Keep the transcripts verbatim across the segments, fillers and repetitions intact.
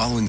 following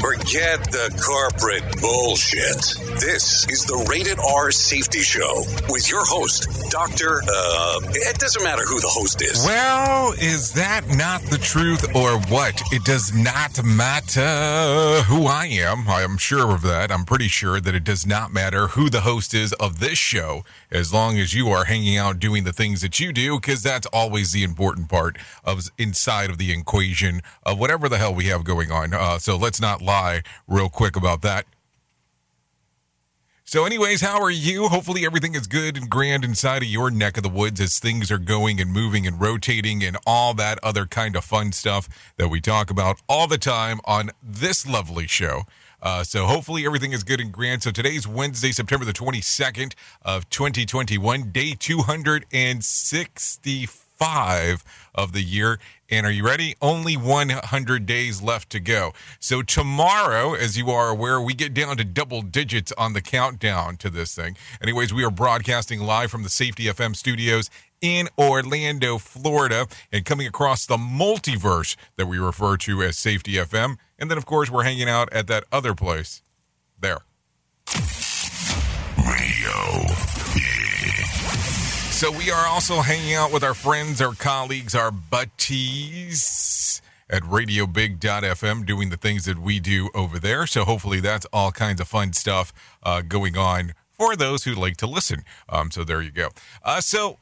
Forget the corporate bullshit. This is the Rated R Safety Show with your host, Doctor Uh, it doesn't matter who the host is. Well, is that not the truth or what? It does not matter who I am. I am sure of that. I'm pretty sure that it does not matter who the host is of this show, as long as you are hanging out doing the things that you do, because that's always the important part of inside of the equation of whatever the hell we have going on. Uh, so let's not lie real quick about that. So anyways, how are you? Hopefully everything is good and grand inside of your neck of the woods as things are going and moving and rotating and all that other kind of fun stuff that we talk about all the time on this lovely show. Uh, so hopefully everything is good and grand. So today's Wednesday, September the twenty-second of twenty twenty-one, day two hundred sixty-five of the year. And are you ready? Only one hundred days left to go. So tomorrow, as you are aware, we get down to double digits on the countdown to this thing. Anyways, we are broadcasting live from the Safety F M studios in Orlando, Florida, and coming across the multiverse that we refer to as Safety F M. And then, of course, we're hanging out at that other place there. Radio. So we are also hanging out with our friends, our colleagues, our buddies at radio big dot f m doing the things that we do over there. So hopefully that's all kinds of fun stuff uh, going on for those who like to listen. Um, so there you go. Uh, so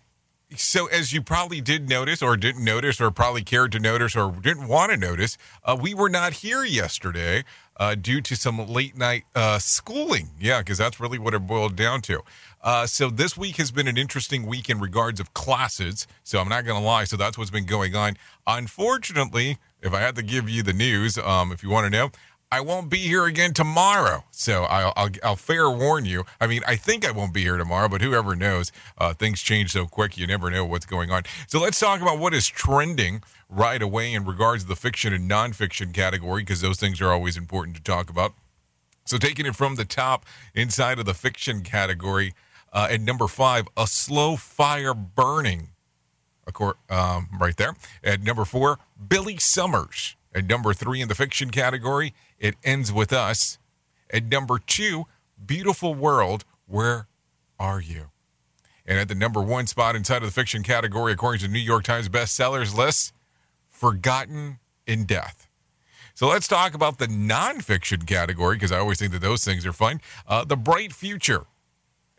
so as you probably did notice or didn't notice or probably cared to notice or didn't want to notice, uh, we were not here yesterday uh, due to some late night uh, schooling. Yeah, because that's really what it boiled down to. Uh, so this week has been an interesting week in regards of classes. So I'm not going to lie. So that's what's been going on. Unfortunately, if I had to give you the news, um, if you want to know, I won't be here again tomorrow. So I'll, I'll, I'll fair warn you. I mean, I think I won't be here tomorrow, but whoever knows, uh, things change so quick. You never know what's going on. So let's talk about what is trending right away in regards to the fiction and nonfiction category, because those things are always important to talk about. So taking it from the top inside of the fiction category, Uh, at number five, A Slow Fire Burning, um, right there. At number four, Billy Summers. At number three in the fiction category, It Ends With Us. At number two, Beautiful World, Where Are You? And at the number one spot inside of the fiction category, according to the New York Times bestsellers list, Forgotten in Death. So let's talk about the nonfiction category, because I always think that those things are fun. Uh, the Bright Future.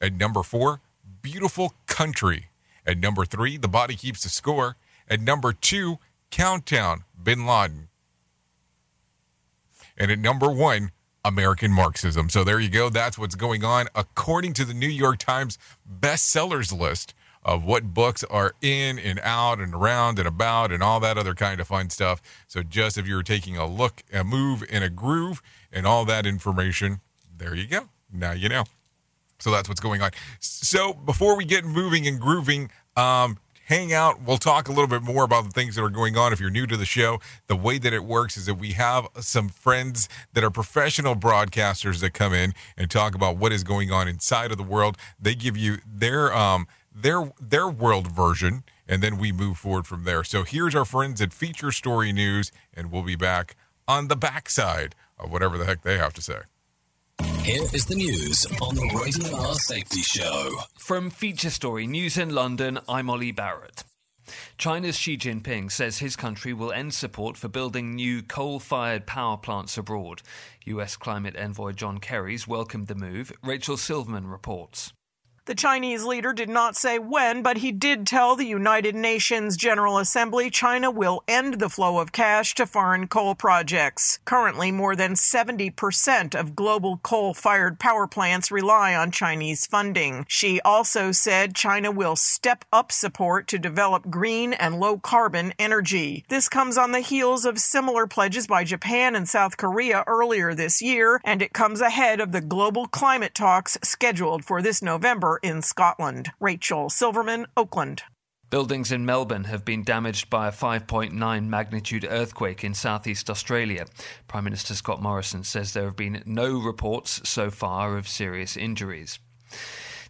At number four, Beautiful Country. At number three, The Body Keeps the Score. At number two, Countdown, Bin Laden. And at number one, American Marxism. So there you go. That's what's going on according to the New York Times bestsellers list of what books are in and out and around and about and all that other kind of fun stuff. So just if you're taking a look, a move, and a groove and all that information, there you go. Now you know. So that's what's going on. So before we get moving and grooving, um, hang out. We'll talk a little bit more about the things that are going on. If you're new to the show, the way that it works is that we have some friends that are professional broadcasters that come in and talk about what is going on inside of the world. They give you their um, their their world version, and then we move forward from there. So here's our friends at Feature Story News, and we'll be back on the backside of whatever the heck they have to say. Here is the news on the Rated R Safety Show. From Feature Story News in London, I'm Oli Barrett. China's Xi Jinping says his country will end support for building new coal-fired power plants abroad. U S Climate Envoy John Kerry's welcomed the move. Rachel Silverman reports. The Chinese leader did not say when, but he did tell the United Nations General Assembly China will end the flow of cash to foreign coal projects. Currently, more than seventy percent of global coal-fired power plants rely on Chinese funding. Xi also said China will step up support to develop green and low-carbon energy. This comes on the heels of similar pledges by Japan and South Korea earlier this year, and it comes ahead of the global climate talks scheduled for this November in Scotland. Rachel Silverman, Auckland. Buildings in Melbourne have been damaged by a five point nine magnitude earthquake in southeast Australia. Prime Minister Scott Morrison says there have been no reports so far of serious injuries.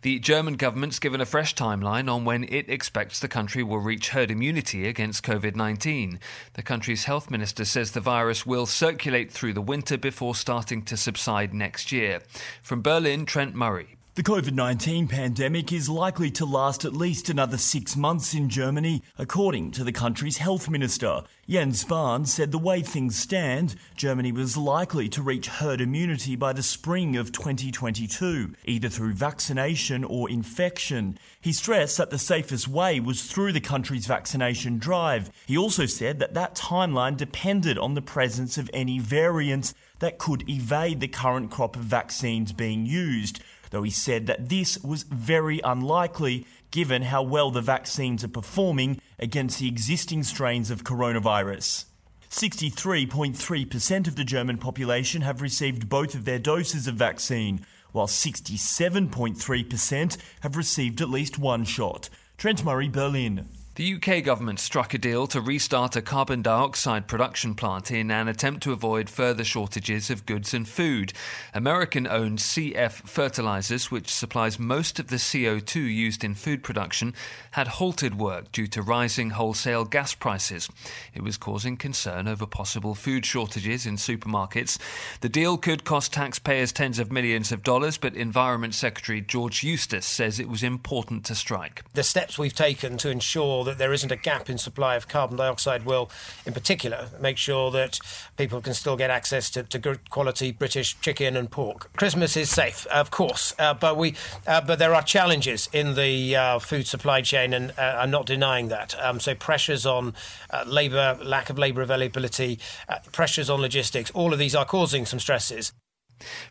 The German government's given a fresh timeline on when it expects the country will reach herd immunity against covid nineteen. The country's health minister says the virus will circulate through the winter before starting to subside next year. From Berlin, Trent Murray. The covid nineteen pandemic is likely to last at least another six months in Germany, according to the country's health minister. Jens Spahn said the way things stand, Germany was likely to reach herd immunity by the spring of twenty twenty-two, either through vaccination or infection. He stressed that the safest way was through the country's vaccination drive. He also said that that timeline depended on the presence of any variants that could evade the current crop of vaccines being used, though he said that this was very unlikely given how well the vaccines are performing against the existing strains of coronavirus. sixty-three point three percent of the German population have received both of their doses of vaccine, while sixty-seven point three percent have received at least one shot. Trent Murray, Berlin. The U K government struck a deal to restart a carbon dioxide production plant in an attempt to avoid further shortages of goods and food. American-owned C F Fertilizers, which supplies most of the C O two used in food production, had halted work due to rising wholesale gas prices. It was causing concern over possible food shortages in supermarkets. The deal could cost taxpayers tens of millions of dollars, but Environment Secretary George Eustice says it was important to strike. The steps we've taken to ensure that that there isn't a gap in supply of carbon dioxide will, in particular, make sure that people can still get access to, to good quality British chicken and pork. Christmas is safe, of course, uh, but we, uh, but there are challenges in the uh, food supply chain, and uh, I'm not denying that. Um, so pressures on uh, labour, lack of labour availability, uh, pressures on logistics, all of these are causing some stresses.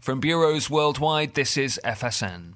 From bureaus worldwide, this is F S N.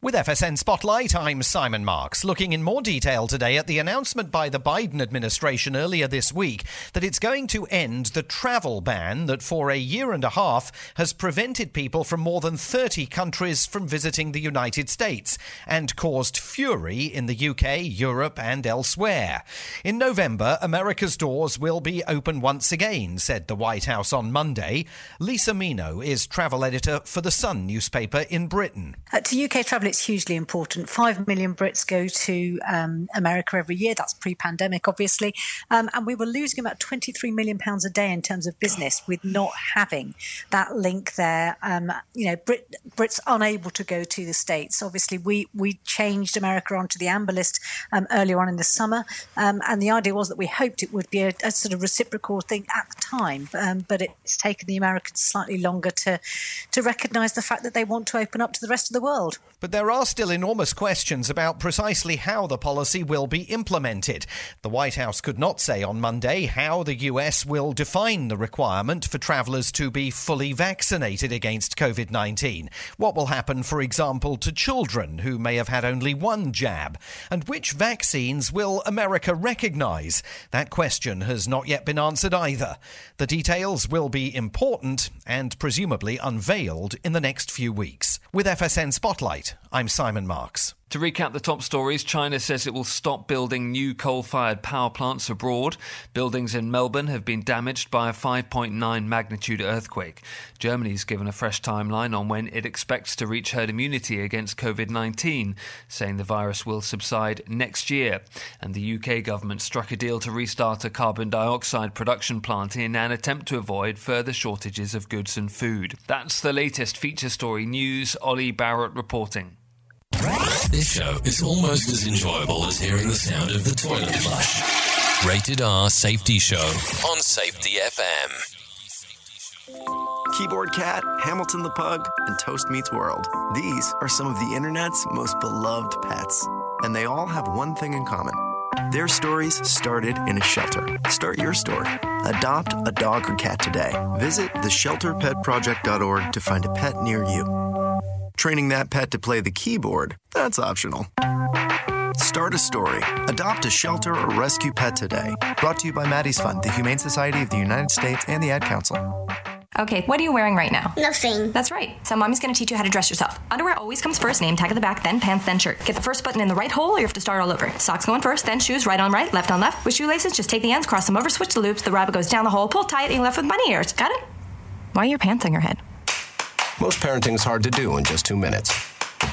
With F S N Spotlight, I'm Simon Marks, looking in more detail today at the announcement by the Biden administration earlier this week that it's going to end the travel ban that for a year and a half has prevented people from more than thirty countries from visiting the United States and caused fury in the U K, Europe and elsewhere. In November, America's doors will be open once again, said the White House on Monday. Lisa Mino is travel editor for The Sun newspaper in Britain. Uh, to U K travel, it's hugely important. Five million Brits go to um, America every year. That's pre-pandemic, obviously. Um, and we were losing about twenty-three million pounds a day in terms of business with not having that link there. Um, you know, Brit, Brits unable to go to the States. Obviously, we, we changed America onto the amber list um, earlier on in the summer. Um, and the idea was that we hoped it would be a, a sort of reciprocal thing at the time. Um, but it's taken the Americans slightly longer to, to recognise the fact that they want to open up to the rest of the world. But there are still enormous questions about precisely how the policy will be implemented. The White House could not say on Monday how the U S will define the requirement for travellers to be fully vaccinated against covid nineteen. What will happen, for example, to children who may have had only one jab? And which vaccines will America recognise? That question has not yet been answered either. The details will be important and presumably unveiled in the next few weeks. With F S N Spotlight, I'm Simon Marks. To recap the top stories, China says it will stop building new coal-fired power plants abroad. Buildings in Melbourne have been damaged by a five point nine magnitude earthquake. Germany's given a fresh timeline on when it expects to reach herd immunity against covid nineteen, saying the virus will subside next year. And the U K government struck a deal to restart a carbon dioxide production plant in an attempt to avoid further shortages of goods and food. That's the latest Feature Story News. Oli Barrett reporting. This show is almost as enjoyable as hearing the sound of the toilet flush. Rated R Safety Show on Safety F M. Keyboard Cat, Hamilton the Pug, and Toast Meets World. These are some of the internet's most beloved pets. And they all have one thing in common. Their stories started in a shelter. Start your story. Adopt a dog or cat today. Visit the shelter pet project dot org to find a pet near you. Training that pet to play the keyboard, that's optional. Start a story. Adopt a shelter or rescue pet today. Brought to you by Maddie's Fund, the Humane Society of the United States, and the Ad Council. Okay, what are you wearing right now? Nothing. That's right. So mommy's going to teach you how to dress yourself. Underwear always comes first, name tag at the back, then pants, then shirt. Get the first button in the right hole or you have to start all over. Socks going first, then shoes, right on right, left on left. With shoelaces, just take the ends, cross them over, switch the loops, the rabbit goes down the hole, pull tight, and you're left with bunny ears. Got it? Why are your pants on your head? Most parenting is hard to do in just two minutes. In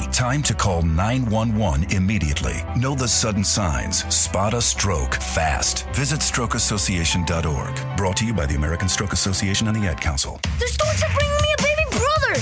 time to call nine one one immediately. Know the sudden signs. Spot a stroke fast. Visit stroke association dot org. Brought to you by the American Stroke Association and the Ad Council. The Storks are bringing me a baby brother.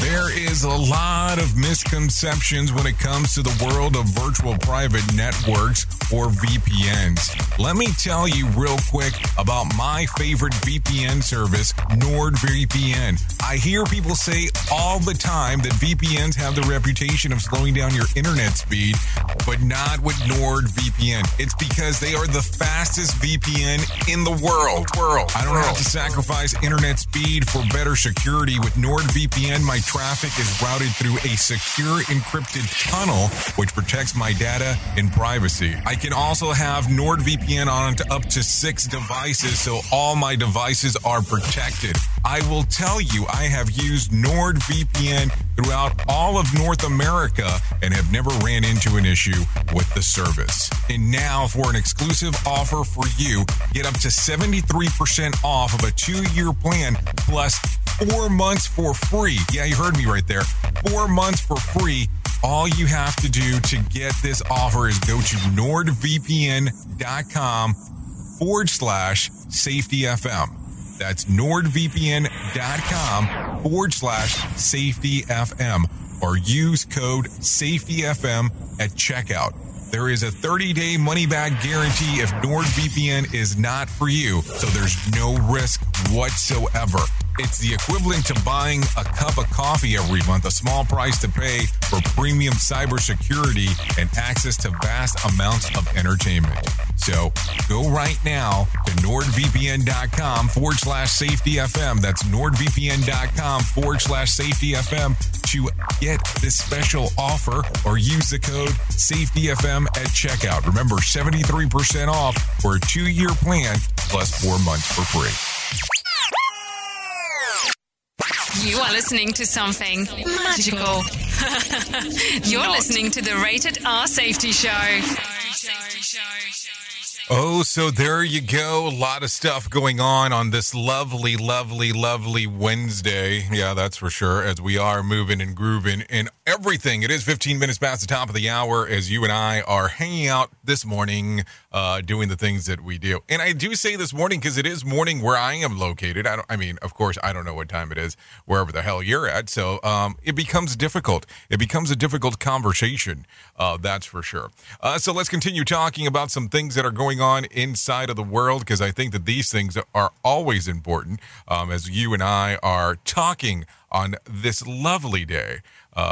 There is a lot of misconceptions when it comes to the world of virtual private networks, or V P Ns. Let me tell you real quick about my favorite V P N service, NordVPN. I hear people say all the time that V P Ns have the reputation of slowing down your internet speed, but not with NordVPN. It's because they are the fastest V P N in the world. world. I don't have to sacrifice internet speed for better security. With NordVPN, my My traffic is routed through a secure encrypted tunnel, which protects my data and privacy. I can also have NordVPN on to up to six devices, so all my devices are protected. I will tell you, I have used NordVPN throughout all of North America and have never ran into an issue with the service. And now for an exclusive offer for you, get up to seventy-three percent off of a two-year plan plus four months for free. Yeah, you heard me right there. Four months for free. All you have to do to get this offer is go to nord v p n dot com forward slash safety FM. That's nord v p n dot com forward slash safety FM, or use code safety F M at checkout. There is a thirty-day money-back guarantee if NordVPN is not for you, so there's no risk whatsoever. It's the equivalent to buying a cup of coffee every month, a small price to pay for premium cybersecurity and access to vast amounts of entertainment. So go right now to nord v p n dot com forward slash safety F M. That's nord v p n dot com forward slash safety F M to get this special offer, or use the code safety F M at checkout. Remember, seventy-three percent off for a two-year plan plus four months for free. You are listening to something magical. You're Not. listening to the Rated R Safety Show. Safety show. Oh, so there you go. A lot of stuff going on on this lovely, lovely, lovely Wednesday. Yeah, that's for sure, as we are moving and grooving and everything. It is fifteen minutes past the top of the hour as you and I are hanging out this morning, uh, doing the things that we do. And I do say this morning because it is morning where I am located. I don't, I mean, of course, I don't know what time it is wherever the hell you're at. So um, it becomes difficult. It becomes a difficult conversation, uh, that's for sure. Uh, so let's continue talking about some things that are going on inside of the world, because I think that these things are always important, um, as you and I are talking on this lovely day,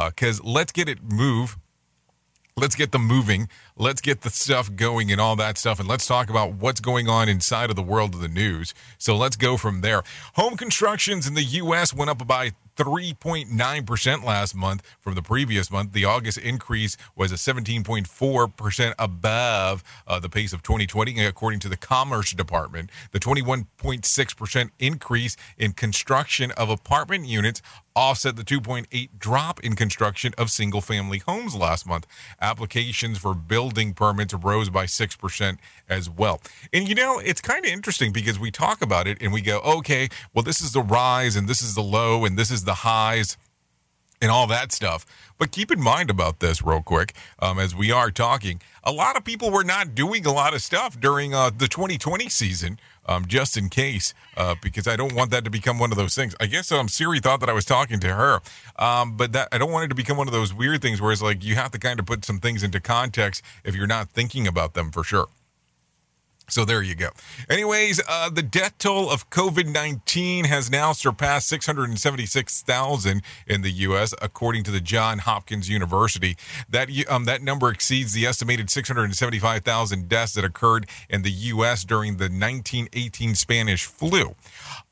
because uh, let's get it move Let's get them moving. Let's get the stuff going and all that stuff. And let's talk about what's going on inside of the world of the news. So let's go from there. Home constructions in the U S went up by three point nine percent last month from the previous month. The August increase was a seventeen point four percent above uh, the pace of twenty twenty, according to the Commerce Department. The twenty-one point six percent increase in construction of apartment units offset the two point eight percent drop in construction of single-family homes last month. Applications for building permits rose by six percent as well. And, you know, it's kind of interesting because we talk about it and we go, okay, well, this is the rise and this is the low and this is the highs and all that stuff. But keep in mind about this real quick um, as we are talking. A lot of people were not doing a lot of stuff during uh, the twenty twenty season, um, just in case, uh, because I don't want that to become one of those things. I guess um, Siri thought that I was talking to her, um, but that I don't want it to become one of those weird things where it's like you have to kind of put some things into context if you're not thinking about them for sure. So there you go. Anyways, uh, the death toll of COVID nineteen has now surpassed six hundred seventy-six thousand in the U S, according to the Johns Hopkins University. That um, that number exceeds the estimated six hundred seventy-five thousand deaths that occurred in the U S during the nineteen eighteen Spanish flu.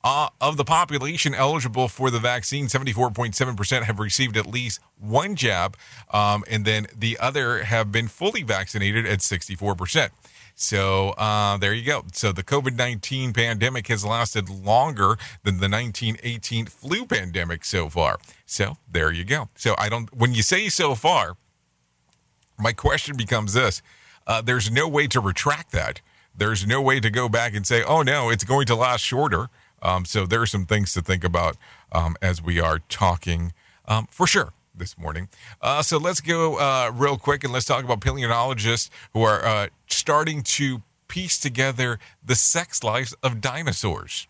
Uh, of the population eligible for the vaccine, seventy-four point seven percent have received at least one jab, um, and then the other have been fully vaccinated at sixty-four percent. So uh, there you go. So the COVID nineteen pandemic has lasted longer than the nineteen eighteen flu pandemic so far. So there you go. So I don't, when you say so far, my question becomes this. Uh, there's no way to retract that. There's no way to go back and say, oh, no, it's going to last shorter. Um, so there are some things to think about um, as we are talking um, for sure. This morning. Uh, so let's go uh, real quick and let's talk about paleontologists who are uh, starting to piece together the sex lives of dinosaurs.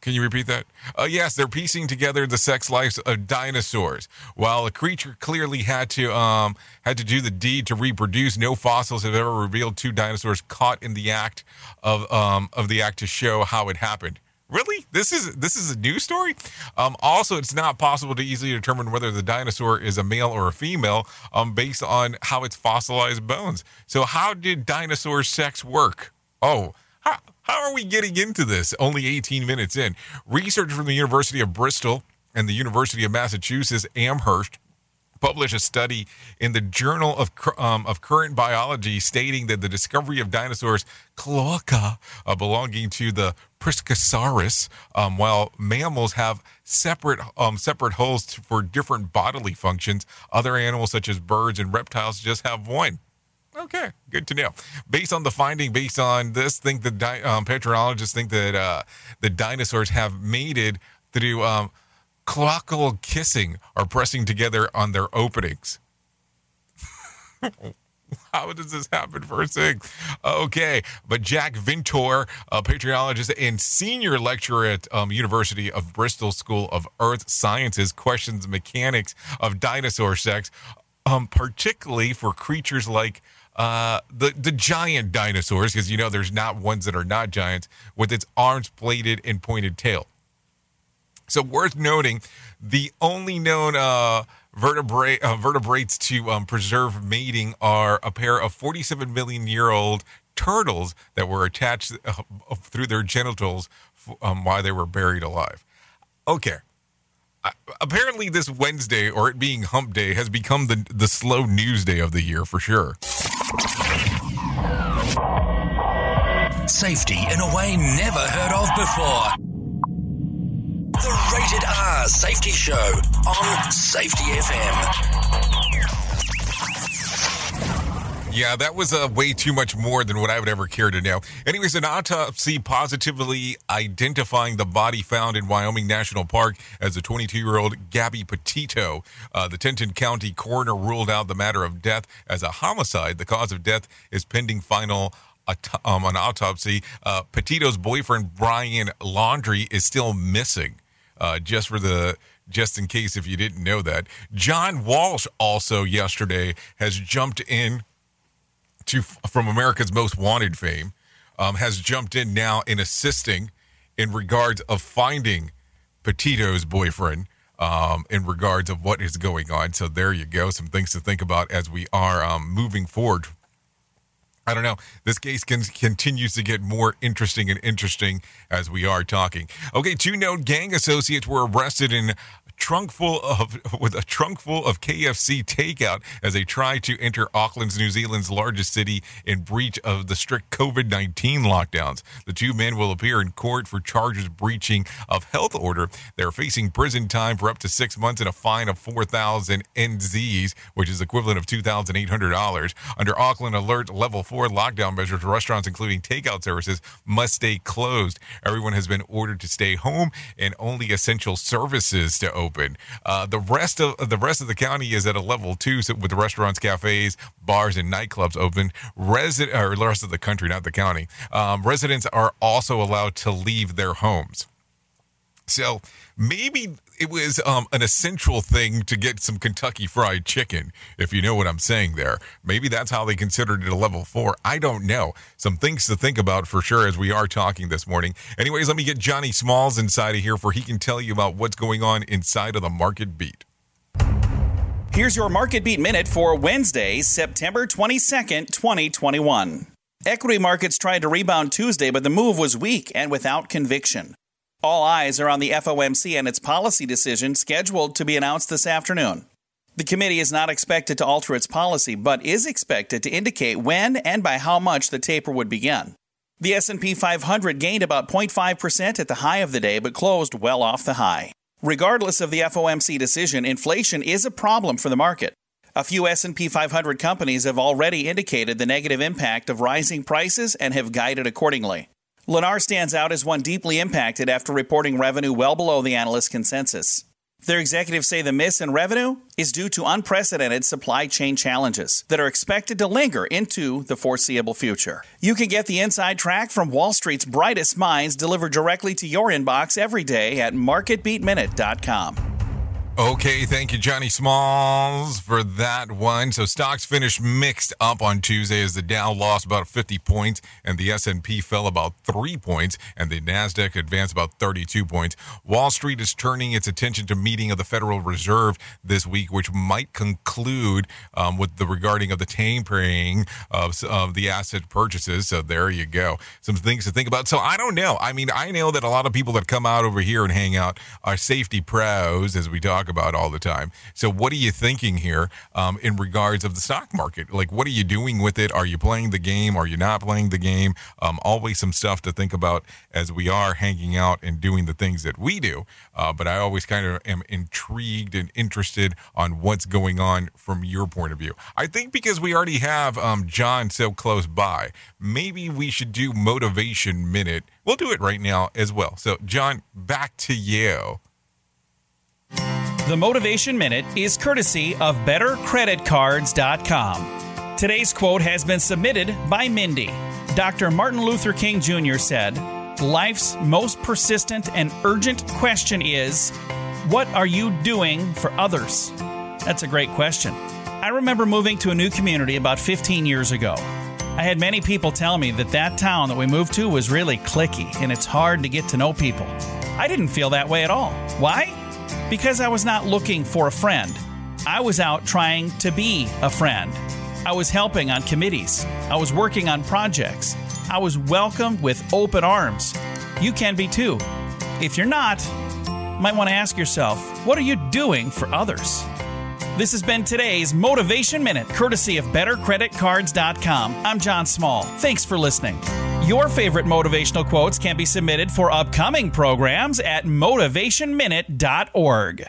Can you repeat that? Uh, yes, they're piecing together the sex lives of dinosaurs. While a creature clearly had to um, had to do the deed to reproduce, no fossils have ever revealed two dinosaurs caught in the act of um, of the act to show how it happened. Really? This is this is a news story? Um, also, it's not possible to easily determine whether the dinosaur is a male or a female um, based on how it's fossilized bones. So how did dinosaur sex work? Oh, how, how are we getting into this? Only eighteen minutes in. Research from the University of Bristol and the University of Massachusetts Amherst published a study in the Journal of um, of Current Biology stating that the discovery of dinosaurs' cloaca uh, belonging to the Priscosaurus, um, while mammals have separate um, separate holes t- for different bodily functions, other animals such as birds and reptiles just have one. Okay, good to know. Based on the finding, based on this, think the di- um, paleontologists think that uh, the dinosaurs have mated through um, cloacal kissing or pressing together on their openings. How does this happen first thing? Okay, but Jack Vintor, a paleontologist and senior lecturer at um, University of Bristol School of Earth Sciences, questions the mechanics of dinosaur sex, um, particularly for creatures like uh, the, the giant dinosaurs, because, you know, there's not ones that are not giants, with its arms, plated, and pointed tail. So worth noting, the only known uh, vertebrate, uh, vertebrates to um, preserve mating are a pair of forty-seven million year old turtles that were attached uh, through their genitals um, while they were buried alive. Okay. Uh, apparently this Wednesday, or it being hump day, has become the, the slow news day of the year for sure. Safety in a way never heard of before. The Rated R Safety Show on Safety F M. Yeah, that was uh, way too much more than what I would ever care to know. Anyways, an autopsy positively identifying the body found in Wyoming National Park as a twenty-two-year-old Gabby Petito. Uh, the Tenton County coroner ruled out the matter of death as a homicide. The cause of death is pending final um, an autopsy. Uh, Petito's boyfriend, Brian Laundrie, is still missing. Uh, just for the, just in case if you didn't know that. John Walsh also yesterday has jumped in to, from America's Most Wanted fame, um, has jumped in now in assisting in regards of finding Petito's boyfriend. um, in regards of what is going on. So there you go. Some things to think about as we are um, moving forward. I don't know. This case can, continues to get more interesting and interesting as we are talking. Okay, two known gang associates were arrested in trunk full of with a trunk full of K F C takeout as they try to enter Auckland's, New Zealand's largest city, in breach of the strict covid nineteen lockdowns. The two men will appear in court for charges breaching of health order. They're facing prison time for up to six months and a fine of four thousand N Zs, which is equivalent of two thousand eight hundred dollars. Under Auckland Alert Level four lockdown measures, restaurants, including takeout services, must stay closed. Everyone has been ordered to stay home and only essential services to open. Open. Uh, the rest of the rest of the county is at a level two, so with restaurants, cafes, bars, and nightclubs open. Resident or the rest of the country, not the county. Um, residents are also allowed to leave their homes. So maybe it was um, an essential thing to get some Kentucky Fried Chicken, if you know what I'm saying there. Maybe that's how they considered it a level four. I don't know. Some things to think about for sure as we are talking this morning. Anyways, let me get Johnny Smalls inside of here for he can tell you about what's going on inside of the Market Beat. Here's your Market Beat Minute for Wednesday, September twenty-second, twenty twenty-one. Equity markets tried to rebound Tuesday, but the move was weak and without conviction. All eyes are on the F O M C and its policy decision scheduled to be announced this afternoon. The committee is not expected to alter its policy, but is expected to indicate when and by how much the taper would begin. The S and P five hundred gained about zero point five percent at the high of the day, but closed well off the high. Regardless of the F O M C decision, inflation is a problem for the market. A few S and P five hundred companies have already indicated the negative impact of rising prices and have guided accordingly. Lennar stands out as one deeply impacted after reporting revenue well below the analyst consensus. Their executives say the miss in revenue is due to unprecedented supply chain challenges that are expected to linger into the foreseeable future. You can get the inside track from Wall Street's brightest minds delivered directly to your inbox every day at Market Beat Minute dot com. Okay, thank you, Johnny Smalls, for that one. So stocks finished mixed up on Tuesday as the Dow lost about fifty points and the S and P fell about three points and the NASDAQ advanced about thirty-two points. Wall Street is turning its attention to meeting of the Federal Reserve this week, which might conclude um, with the regarding of the tapering of, of the asset purchases. So there you go. Some things to think about. So I don't know. I mean, I know that a lot of people that come out over here and hang out are safety pros, as we talk about all the time. So what are you thinking here um, in regards of the stock market? Like, what are you doing with it? Are you playing the game? Are you not playing the game? Um, always some stuff to think about as we are hanging out and doing the things that we do. Uh, but I always kind of am intrigued and interested on what's going on from your point of view. I think because we already have um, John so close by, maybe we should do Motivation Minute. We'll do it right now as well. So John, back to you. The Motivation Minute is courtesy of Better Credit Cards dot com. Today's quote has been submitted by Mindy. Doctor Martin Luther King Junior said, "Life's most persistent and urgent question is, what are you doing for others?" That's a great question. I remember moving to a new community about fifteen years ago. I had many people tell me that that town that we moved to was really cliquey and it's hard to get to know people. I didn't feel that way at all. Why? Because I was not looking for a friend. I was out trying to be a friend. I was helping on committees. I was working on projects. I was welcomed with open arms. You can be too. If you're not, you might want to ask yourself, what are you doing for others? This has been today's Motivation Minute, courtesy of Better Credit Cards dot com. I'm John Small. Thanks for listening. Your favorite motivational quotes can be submitted for upcoming programs at motivation minute dot org.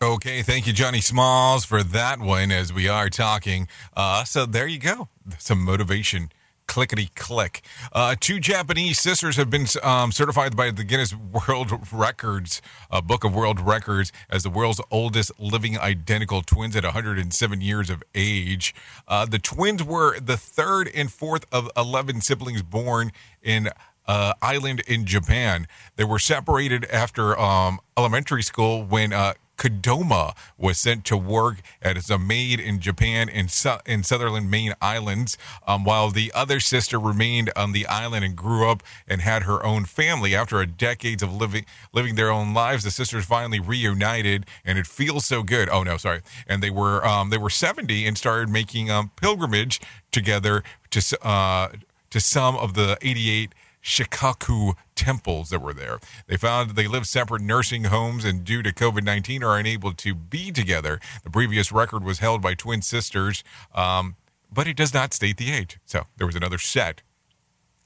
Okay, thank you, Johnny Smalls, for that one as we are talking. Uh, so there you go. Some motivation. Clickety-click. Uh, two Japanese sisters have been um, certified by the Guinness World Records, uh, Book of World Records, as the world's oldest living identical twins at one hundred seven years of age. Uh, the twins were the third and fourth of eleven siblings born in Uh, island in Japan. They were separated after um, elementary school when uh, Kodoma was sent to work as a maid in Japan in, su- in Sutherland, Main Islands, um, while the other sister remained on the island and grew up and had her own family. After a decades of living living their own lives, the sisters finally reunited, and it feels so good. Oh, no, sorry. And they were um, they were seventy and started making um, pilgrimage together to uh, to some of the eighty-eight Shikoku temples that were there. They found that they live separate nursing homes and due to COVID nineteen are unable to be together. The previous record was held by twin sisters, um, but it does not state the age. So there was another set,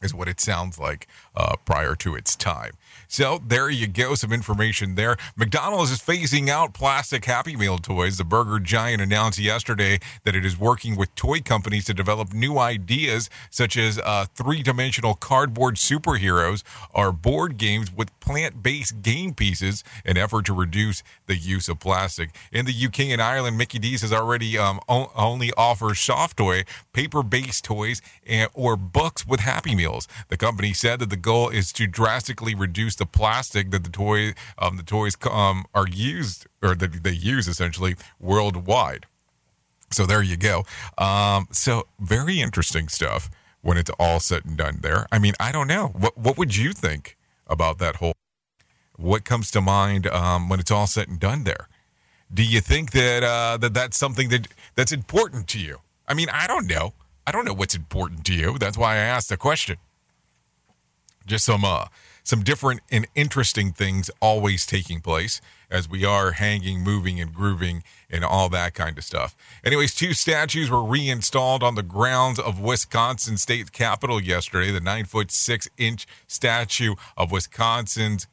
is what it sounds like, uh, prior to its time. So there you go, some information there. McDonald's is phasing out plastic Happy Meal toys. The burger giant announced yesterday that it is working with toy companies to develop new ideas such as uh, three-dimensional cardboard superheroes or board games with plant-based game pieces, an effort to reduce the use of plastic. In the U K and Ireland, Mickey D's has already um, o- only offers soft toy, paper-based toys, and, or books with Happy Meals. The company said that the goal is to drastically reduce the plastic that the toy um, the toys um, are used or that they use essentially worldwide. So there you go. Um, so very interesting stuff when it's all said and done there. I mean, I don't know. What what would you think about that whole? What comes to mind um, when it's all said and done there? Do you think that uh, that that's something that that's important to you? I mean, I don't know. I don't know what's important to you. That's why I asked the question. Just some uh, some different and interesting things always taking place as we are hanging, moving, and grooving and all that kind of stuff. Anyways, two statues were reinstalled on the grounds of Wisconsin State Capitol yesterday. The nine foot six inch statue of Wisconsin's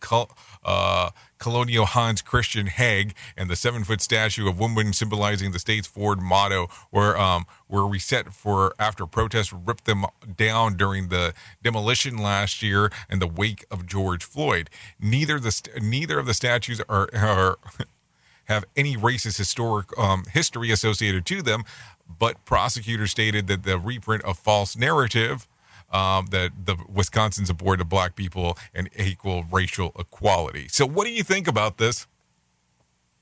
uh, Colonial Hans Christian Hegg and the seven foot statue of woman symbolizing the state's Ford motto were um, were reset for after protests ripped them down during the demolition last year in the wake of George Floyd. Neither the neither of the statues are, are have any racist historic um, history associated to them, but prosecutors stated that the reprint of false narrative um, that the Wisconsin support of black people and equal racial equality. So what do you think about this?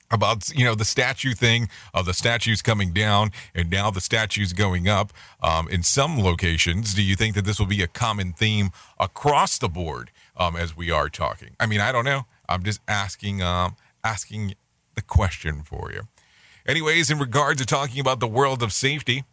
About, you know, the statue thing of the statues coming down and now the statues going up um, in some locations. Do you think that this will be a common theme across the board um, as we are talking? I mean, I don't know. I'm just asking, um, asking the question for you. Anyways, in regards to talking about the world of safety,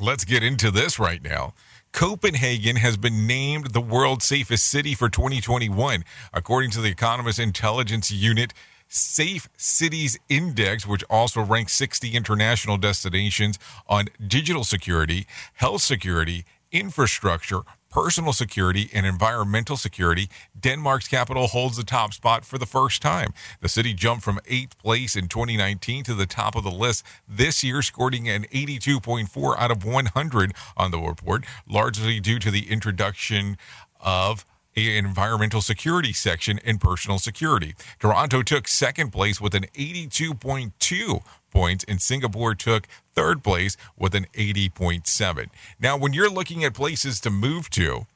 let's get into this right now. Copenhagen has been named the world's safest city for twenty twenty-one, according to the Economist Intelligence Unit Safe Cities Index, which also ranks sixty international destinations on digital security, health security, infrastructure, personal security, and environmental security. Denmark's capital holds the top spot for the first time. The city jumped from eighth place in twenty nineteen to the top of the list this year, scoring an eighty-two point four out of one hundred on the report, largely due to the introduction of environmental security section and personal security. Toronto took second place with an eighty-two point two points, and Singapore took third place with an eighty point seven. Now, when you're looking at places to move to,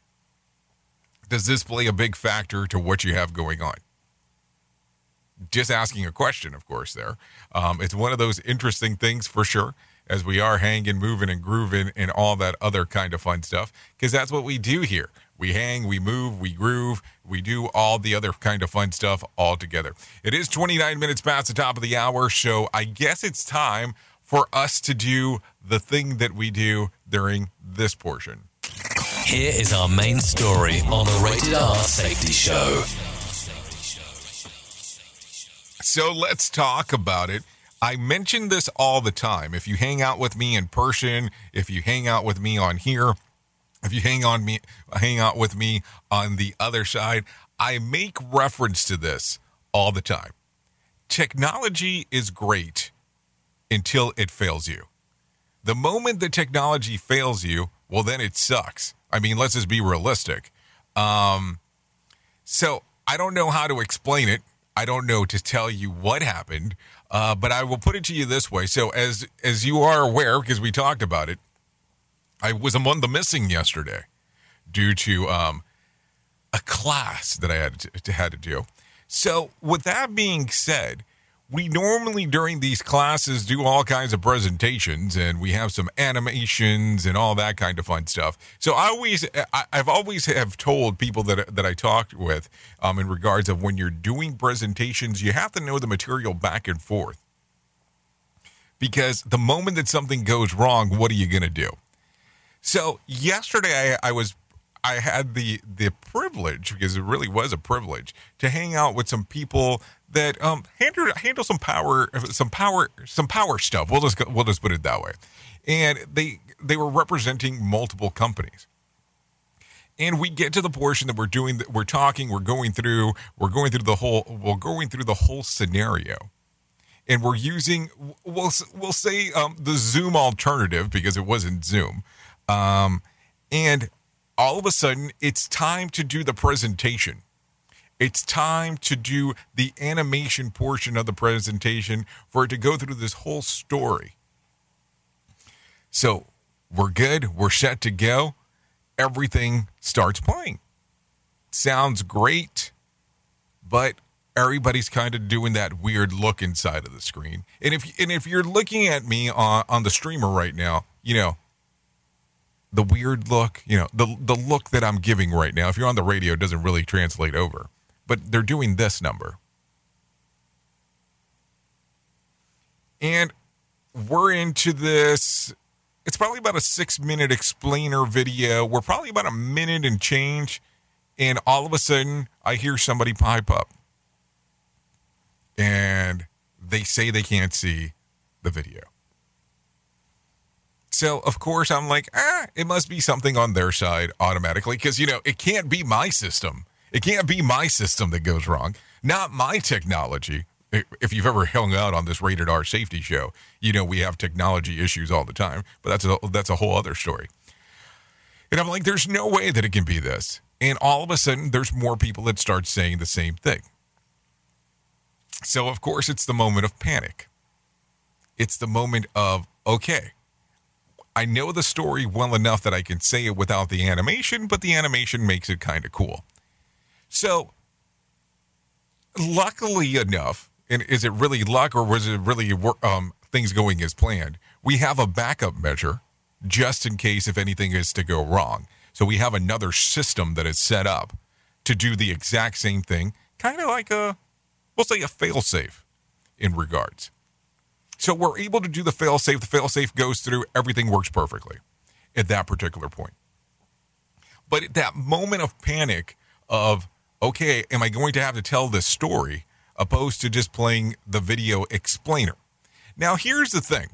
does this play a big factor to what you have going on? Just asking a question, of course, there. Um, it's one of those interesting things for sure, as we are hanging, moving, and grooving, and all that other kind of fun stuff, because that's what we do here. We hang, we move, we groove, we do all the other kind of fun stuff all together. It is twenty-nine minutes past the top of the hour, so I guess it's time for us to do the thing that we do during this portion. Here is our main story on the Rated R Safety Show. So let's talk about it. I mention this all the time. If you hang out with me in person, if you hang out with me on here, if you hang on me, hang out with me on the other side, I make reference to this all the time. Technology is great until it fails you. The moment the technology fails you, well, then it sucks. I mean, let's just be realistic. Um, so I don't know how to explain it. I don't know to tell you what happened, uh, but I will put it to you this way. So as as you are aware, because we talked about it, I was among the missing yesterday due to um, a class that I had to, had to do. So with that being said, we normally during these classes do all kinds of presentations, and we have some animations and all that kind of fun stuff. So I always, I, I've always have told people that that I talked with um, in regards of when you're doing presentations, you have to know the material back and forth. Because the moment that something goes wrong, what are you going to do? So yesterday I, I was I had the the privilege, because it really was a privilege, to hang out with some people that um, handle handle some power some power some power stuff. We'll just we'll just put it that way. And they they were representing multiple companies. And we get to the portion that we're doing we're talking we're going through we're going through the whole we're going through the whole scenario. And we're using, we'll, we'll say um, the Zoom alternative, because it wasn't Zoom. Um, and all of a sudden, it's time to do the presentation. It's time to do the animation portion of the presentation for it to go through this whole story. So we're good. We're set to go. Everything starts playing. Sounds great, but everybody's kind of doing that weird look inside of the screen. And if and if you're looking at me on, on the streamer right now, you know, the weird look, you know, the the look that I'm giving right now, if you're on the radio, it doesn't really translate over. But they're doing this number. And we're into this. It's probably about a six-minute explainer video. We're probably about a minute and change. And all of a sudden, I hear somebody pipe up. And they say they can't see the video. So, of course, I'm like, ah, it must be something on their side automatically. Because, you know, it can't be my system. It can't be my system that goes wrong. Not my technology. If you've ever hung out on this Rated R Safety show, you know we have technology issues all the time. But that's a, that's a whole other story. And I'm like, there's no way that it can be this. And all of a sudden, there's more people that start saying the same thing. So, of course, it's the moment of panic. It's the moment of, okay, I know the story well enough that I can say it without the animation, but the animation makes it kind of cool. So, luckily enough, and is it really luck or was it really um, things going as planned? We have a backup measure just in case if anything is to go wrong. So, we have another system that is set up to do the exact same thing, kind of like a We'll say a fail-safe in regards. So we're able to do the fail-safe. The fail-safe goes through. Everything works perfectly at that particular point. But at that moment of panic of, okay, am I going to have to tell this story opposed to just playing the video explainer? Now, here's the thing.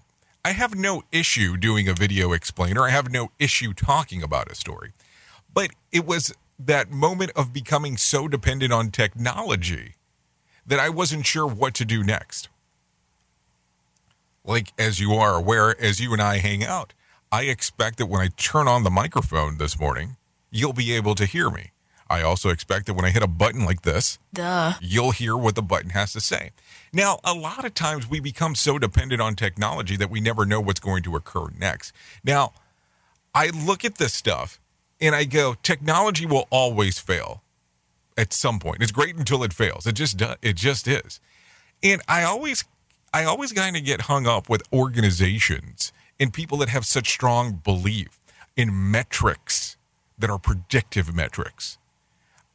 I have no issue doing a video explainer. I have no issue talking about a story. But it was that moment of becoming so dependent on technology that I wasn't sure what to do next. Like, as you are aware, as you and I hang out, I expect that when I turn on the microphone this morning, you'll be able to hear me. I also expect that when I hit a button like this, Duh. You'll hear what the button has to say. Now, a lot of times we become so dependent on technology that we never know what's going to occur next. Now, I look at this stuff and I go, technology will always fail. At some point, it's great until it fails. It just does. It just is. And I always, I always kind of get hung up with organizations and people that have such strong belief in metrics that are predictive metrics.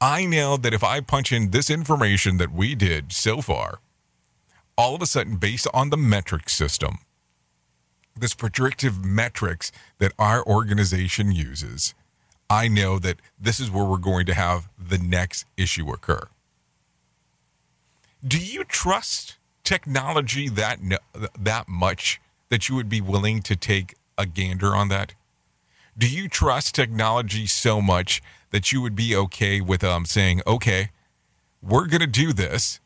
I know that if I punch in this information that we did so far, all of a sudden, based on the metric system, this predictive metrics that our organization uses, I know that this is where we're going to have the next issue occur. Do you trust technology that that much that you would be willing to take a gander on that? Do you trust technology so much that you would be okay with um, saying, okay, we're going to do this,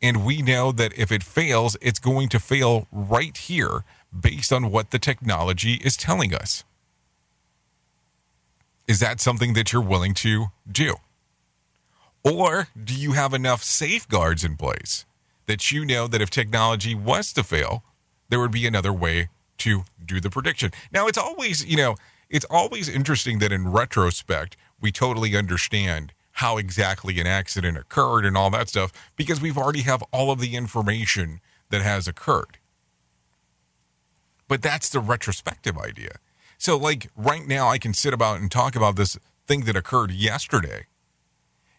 and we know that if it fails, it's going to fail right here based on what the technology is telling us? Is that something that you're willing to do? Or do you have enough safeguards in place that you know that if technology was to fail, there would be another way to do the prediction? Now, it's always, you know, it's always interesting that in retrospect, we totally understand how exactly an accident occurred and all that stuff because we've already have all of the information that has occurred. But that's the retrospective idea. So, like, right now I can sit about and talk about this thing that occurred yesterday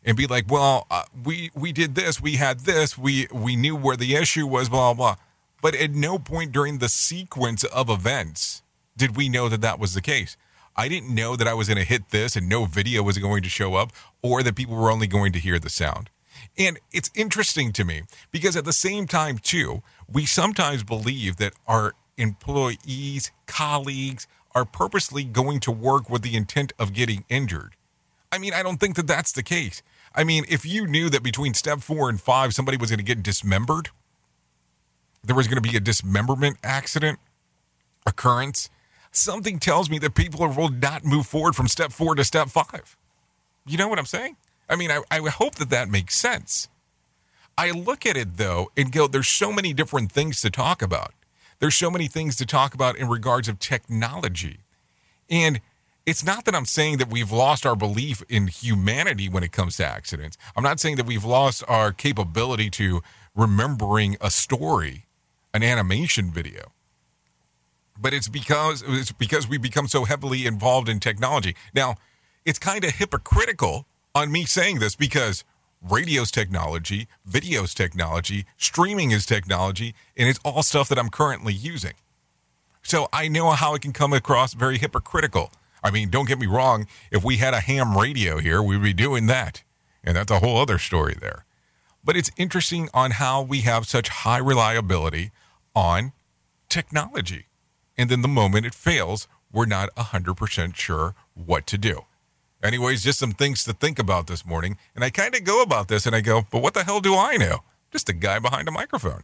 and be like, well, uh, we we did this, we had this, we we knew where the issue was, blah, blah, blah. But at no point during the sequence of events did we know that that was the case. I didn't know that I was going to hit this and no video was going to show up, or that people were only going to hear the sound. And it's interesting to me because at the same time, too, we sometimes believe that our employees, colleagues are purposely going to work with the intent of getting injured. I mean, I don't think that that's the case. I mean, if you knew that between step four and five, somebody was going to get dismembered, there was going to be a dismemberment accident occurrence, something tells me that people will not move forward from step four to step five. You know what I'm saying? I mean, I, I hope that that makes sense. I look at it, though, and go, there's so many different things to talk about. There's so many things to talk about in regards of technology. And it's not that I'm saying that we've lost our belief in humanity when it comes to accidents. I'm not saying that we've lost our capability to remembering a story, an animation video. But it's because it's because we become so heavily involved in technology. Now, it's kind of hypocritical on me saying this because radio's technology, video's technology, streaming is technology, and it's all stuff that I'm currently using. So I know how it can come across very hypocritical. I mean, don't get me wrong. If we had a ham radio here, we'd be doing that. And that's a whole other story there. But it's interesting on how we have such high reliability on technology. And then the moment it fails, we're not one hundred percent sure what to do. Anyways, just some things to think about this morning. And I kind of go about this and I go, but what the hell do I know? Just a guy behind a microphone.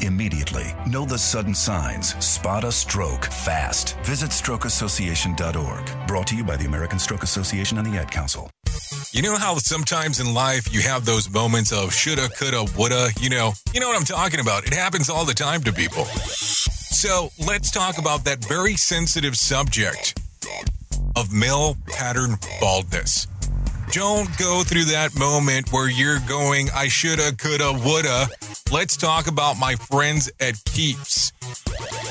Immediately. Know the sudden signs. Spot a stroke fast. Visit stroke association dot org. Brought to you by the American Stroke Association and the Ad Council. You know how sometimes in life you have those moments of shoulda, coulda, woulda, you know, you know what I'm talking about. It happens all the time to people. So let's talk about that very sensitive subject of male pattern baldness. Don't go through that moment where you're going, I shoulda, coulda, woulda. Let's talk about my friends at Keeps.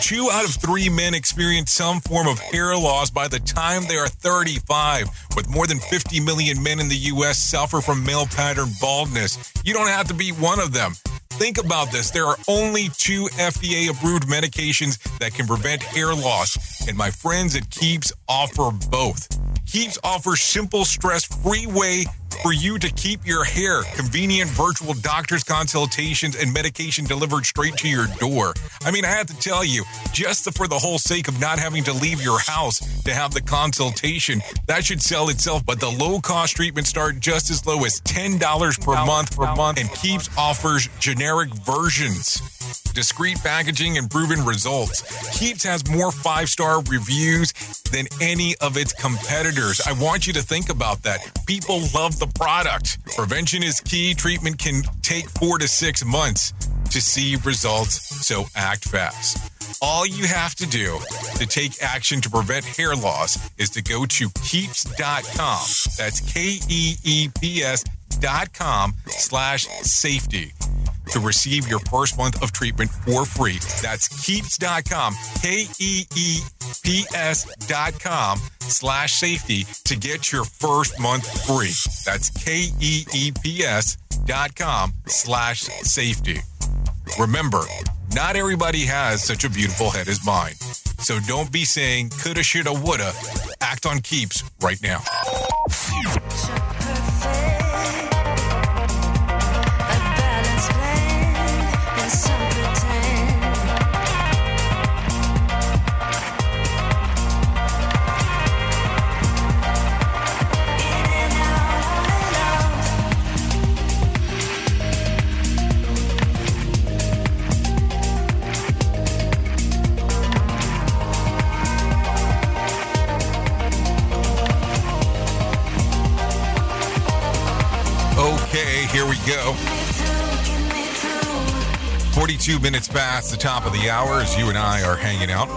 Two out of three men experience some form of hair loss by the time they are thirty-five, with more than fifty million men in the U S suffer from male pattern baldness. You don't have to be one of them. Think about this. There are only two F D A-approved medications that can prevent hair loss. and my friends at Keeps offer both. Keeps offers simple, stress-free way for you to keep your hair, convenient virtual doctor's consultations, and medication delivered straight to your door. I mean, I have to tell you, just for the whole sake of not having to leave your house to have the consultation, that should sell itself. But the low-cost treatments start just as low as ten dollars per month per month, and Keeps offers generic versions, discreet packaging, and proven results. Keeps has more five-star reviews than any of its competitors. I want you to think about that. People love the product. Prevention is key. Treatment can take four to six months to see results, so act fast. All you have to do to take action to prevent hair loss is to go to keeps dot com. That's K E E P S dot com slash safety to receive your first month of treatment for free. That's keeps dot com, K E E P S dot com slash safety to get your first month free. That's K E E P S dot com slash safety. Remember, not everybody has such a beautiful head as mine. So don't be saying coulda, shoulda, woulda. Act on Keeps right now. Here we go. forty-two minutes past the top of the hour as you and I are hanging out.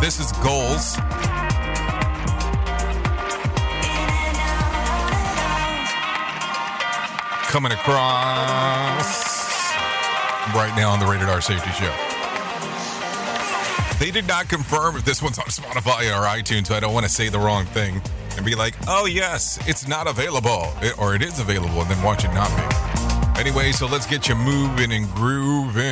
This is Goals. Coming across right now on the Rated R Safety Show. They did not confirm if this one's on Spotify or iTunes, so I don't want to say the wrong thing and be like, oh, yes, it's not available, it, or it is available, and then watch it not be. Anyway, so let's get you moving and grooving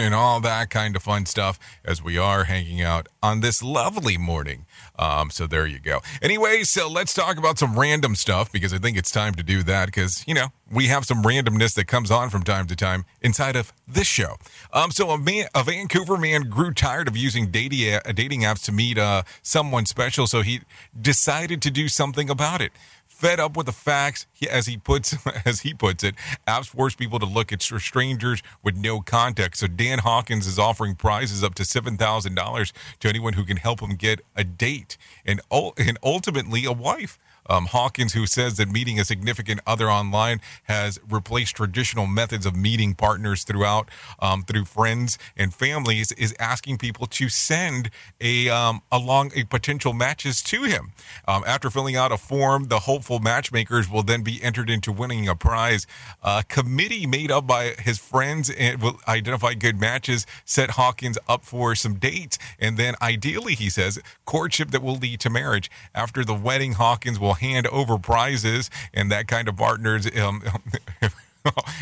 and all that kind of fun stuff as we are hanging out on this lovely morning. Um, so there you go. Anyway, so let's talk about some random stuff because I think it's time to do that because, you know, we have some randomness that comes on from time to time inside of this show. Um, so a, man, a Vancouver man grew tired of using dating, uh, dating apps to meet uh, someone special, so he decided to do something about it. Fed up with the facts, he, as he puts as he puts it, apps force people to look at strangers with no context. So Dan Hawkins is offering prizes up to seven thousand dollars to anyone who can help him get a date and, and ultimately a wife. Um, Hawkins, who says that meeting a significant other online has replaced traditional methods of meeting partners throughout um, through friends and families, is asking people to send a um, along a potential matches to him. Um, after filling out a form, the hopeful matchmakers will then be entered into winning a prize. A committee made up by his friends and will identify good matches, set Hawkins up for some dates, and then ideally, he says, courtship that will lead to marriage. After the wedding, Hawkins will hand over prizes and that kind of partners um,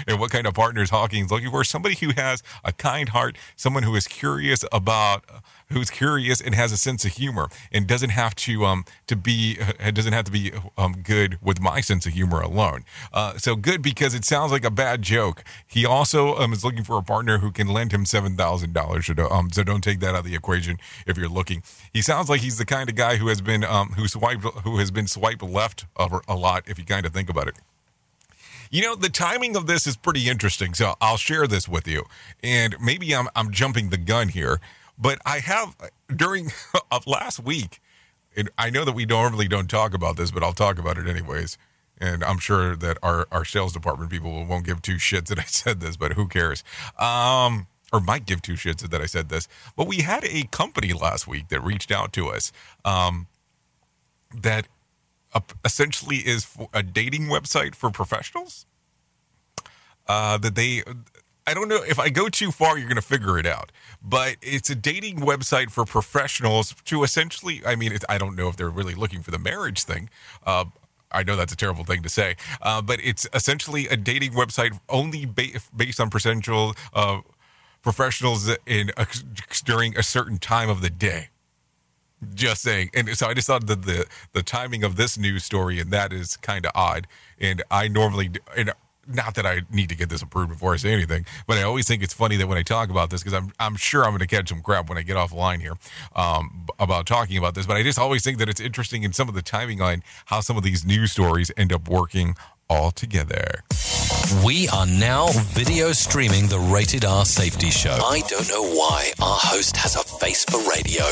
and what kind of partners Hawkins looking for. Somebody who has a kind heart, someone who is curious about who's curious and has a sense of humor and doesn't have to um to be uh, doesn't have to be um good with my sense of humor alone. Uh, so good because it sounds like a bad joke. He also um, is looking for a partner who can lend him seven thousand dollars. Um, so don't take that out of the equation if you're looking. He sounds like he's the kind of guy who has been um who swiped who has been swiped left a lot if you kind of think about it. You know, the timing of this is pretty interesting, so I'll share this with you. And maybe I'm I'm jumping the gun here, but I have, during of last week, and I know that we normally don't talk about this, but I'll talk about it anyways. And I'm sure that our, our sales department people won't give two shits that I said this, but who cares? Um, or might give two shits that I said this. But we had a company last week that reached out to us um, that essentially is a dating website for professionals. Uh, that they... I don't know if I go too far, you're going to figure it out, but it's a dating website for professionals to essentially, I mean, it's, I don't know if they're really looking for the marriage thing. Uh, I know that's a terrible thing to say, uh, but it's essentially a dating website only ba- based on percentual, uh, professionals in a, during a certain time of the day. Just saying. And so I just thought that the, the timing of this news story and that is kind of odd. And I normally, and not that I need to get this approved before I say anything, but I always think it's funny that when I talk about this, because I'm I'm sure I'm going to catch some crap when I get offline here um, about talking about this. But I just always think that it's interesting in some of the timing on how some of these news stories end up working all together. We are now video streaming the Rated R Safety Show. I don't know why our host has a face for radio.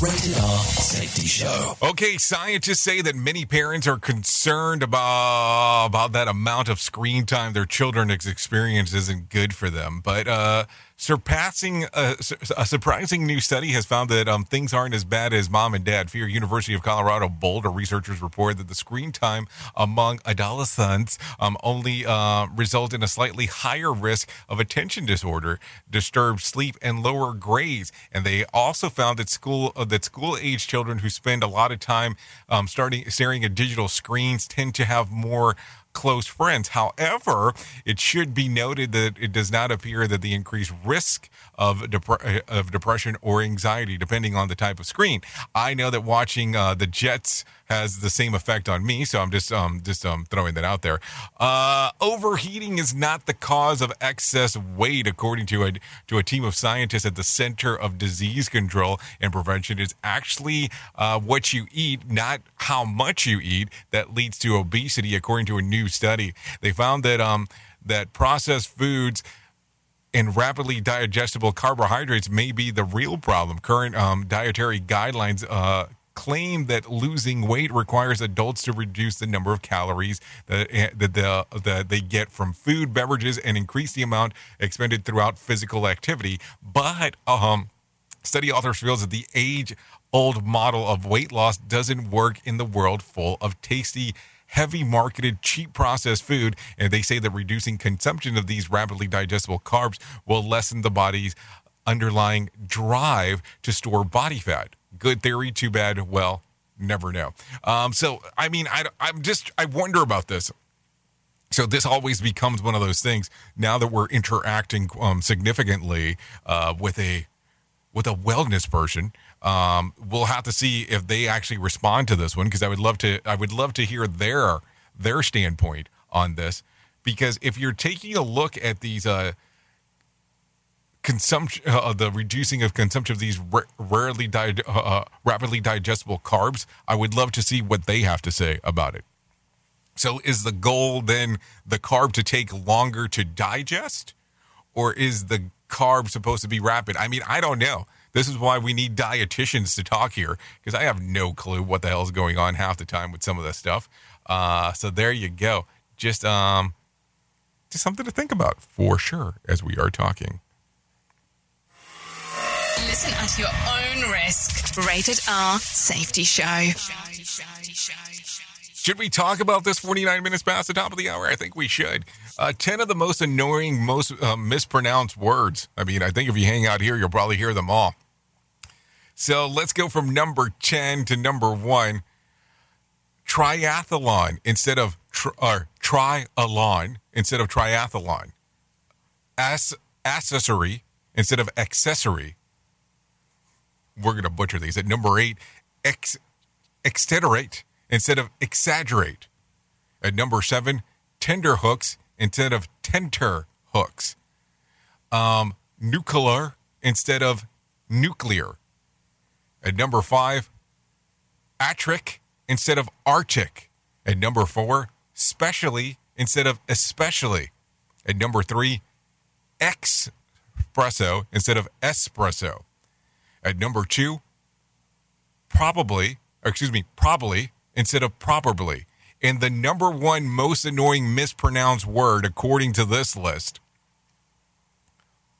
Rated R Safety Show. Okay, scientists say that many parents are concerned about, about that amount of screen time their children experience isn't good for them. But uh, surpassing uh, a surprising new study has found that um, things aren't as bad as mom and dad fear. University of Colorado Boulder researchers report that the screen time among adolescents um, only uh, result in a slightly higher risk of attention disorder, disturbed sleep, and lower grades. And they also found that school uh, that school-age children who spend a lot of time um, starting staring at digital screens tend to have more close friends. However, it should be noted that it does not appear that the increased risk of dep- of depression or anxiety, depending on the type of screen. I know that watching uh, the Jets has the same effect on me, so I'm just um just um throwing that out there. Uh, overheating is not the cause of excess weight, according to a to a team of scientists at the Center of Disease Control and Prevention. It's actually uh, what you eat, not how much you eat, that leads to obesity, according to a new study. They found that um that processed foods and rapidly digestible carbohydrates may be the real problem. Current um, dietary guidelines uh, claim that losing weight requires adults to reduce the number of calories that that, the, that they get from food, beverages, and increase the amount expended throughout physical activity. But um, study authors feel that the age-old model of weight loss doesn't work in the world full of tasty, heavy marketed, cheap processed food, and they say that reducing consumption of these rapidly digestible carbs will lessen the body's underlying drive to store body fat. Good theory, too bad. Well, never know. Um, so, I mean, I, I'm just, I wonder about this. So this always becomes one of those things now that we're interacting um, significantly uh, with a with a wellness person. Um, we'll have to see if they actually respond to this one, because I would love to. I would love to hear their their standpoint on this, because if you're taking a look at these uh, consumption, uh, the reducing of consumption of these r- rarely di- uh, rapidly digestible carbs, I would love to see what they have to say about it. So, is the goal then the carb to take longer to digest, or is the carb supposed to be rapid? I mean, I don't know. This is why we need dietitians to talk here, because I have no clue what the hell is going on half the time with some of this stuff. Uh, so there you go. Just, um, just something to think about for sure as we are talking. Listen at your own risk. Rated R Safety Show. Should we talk about this forty-nine minutes past the top of the hour? I think we should. Uh, ten of the most annoying, most uh, mispronounced words. I mean, I think if you hang out here, you'll probably hear them all. So let's go from number ten to number one. Triathlon instead of tri- or trialon instead of triathlon. As- accessory instead of accessory. We're going to butcher these. At number eight, ex- extenuate instead of exaggerate. At number seven, tender hooks instead of tenter hooks. Um, nuclear instead of nuclear. At number five, atric instead of arctic. At number four, specially instead of especially. At number three, expresso instead of espresso. At number two, probably, or excuse me, probably instead of properly. And the number one most annoying mispronounced word, according to this list,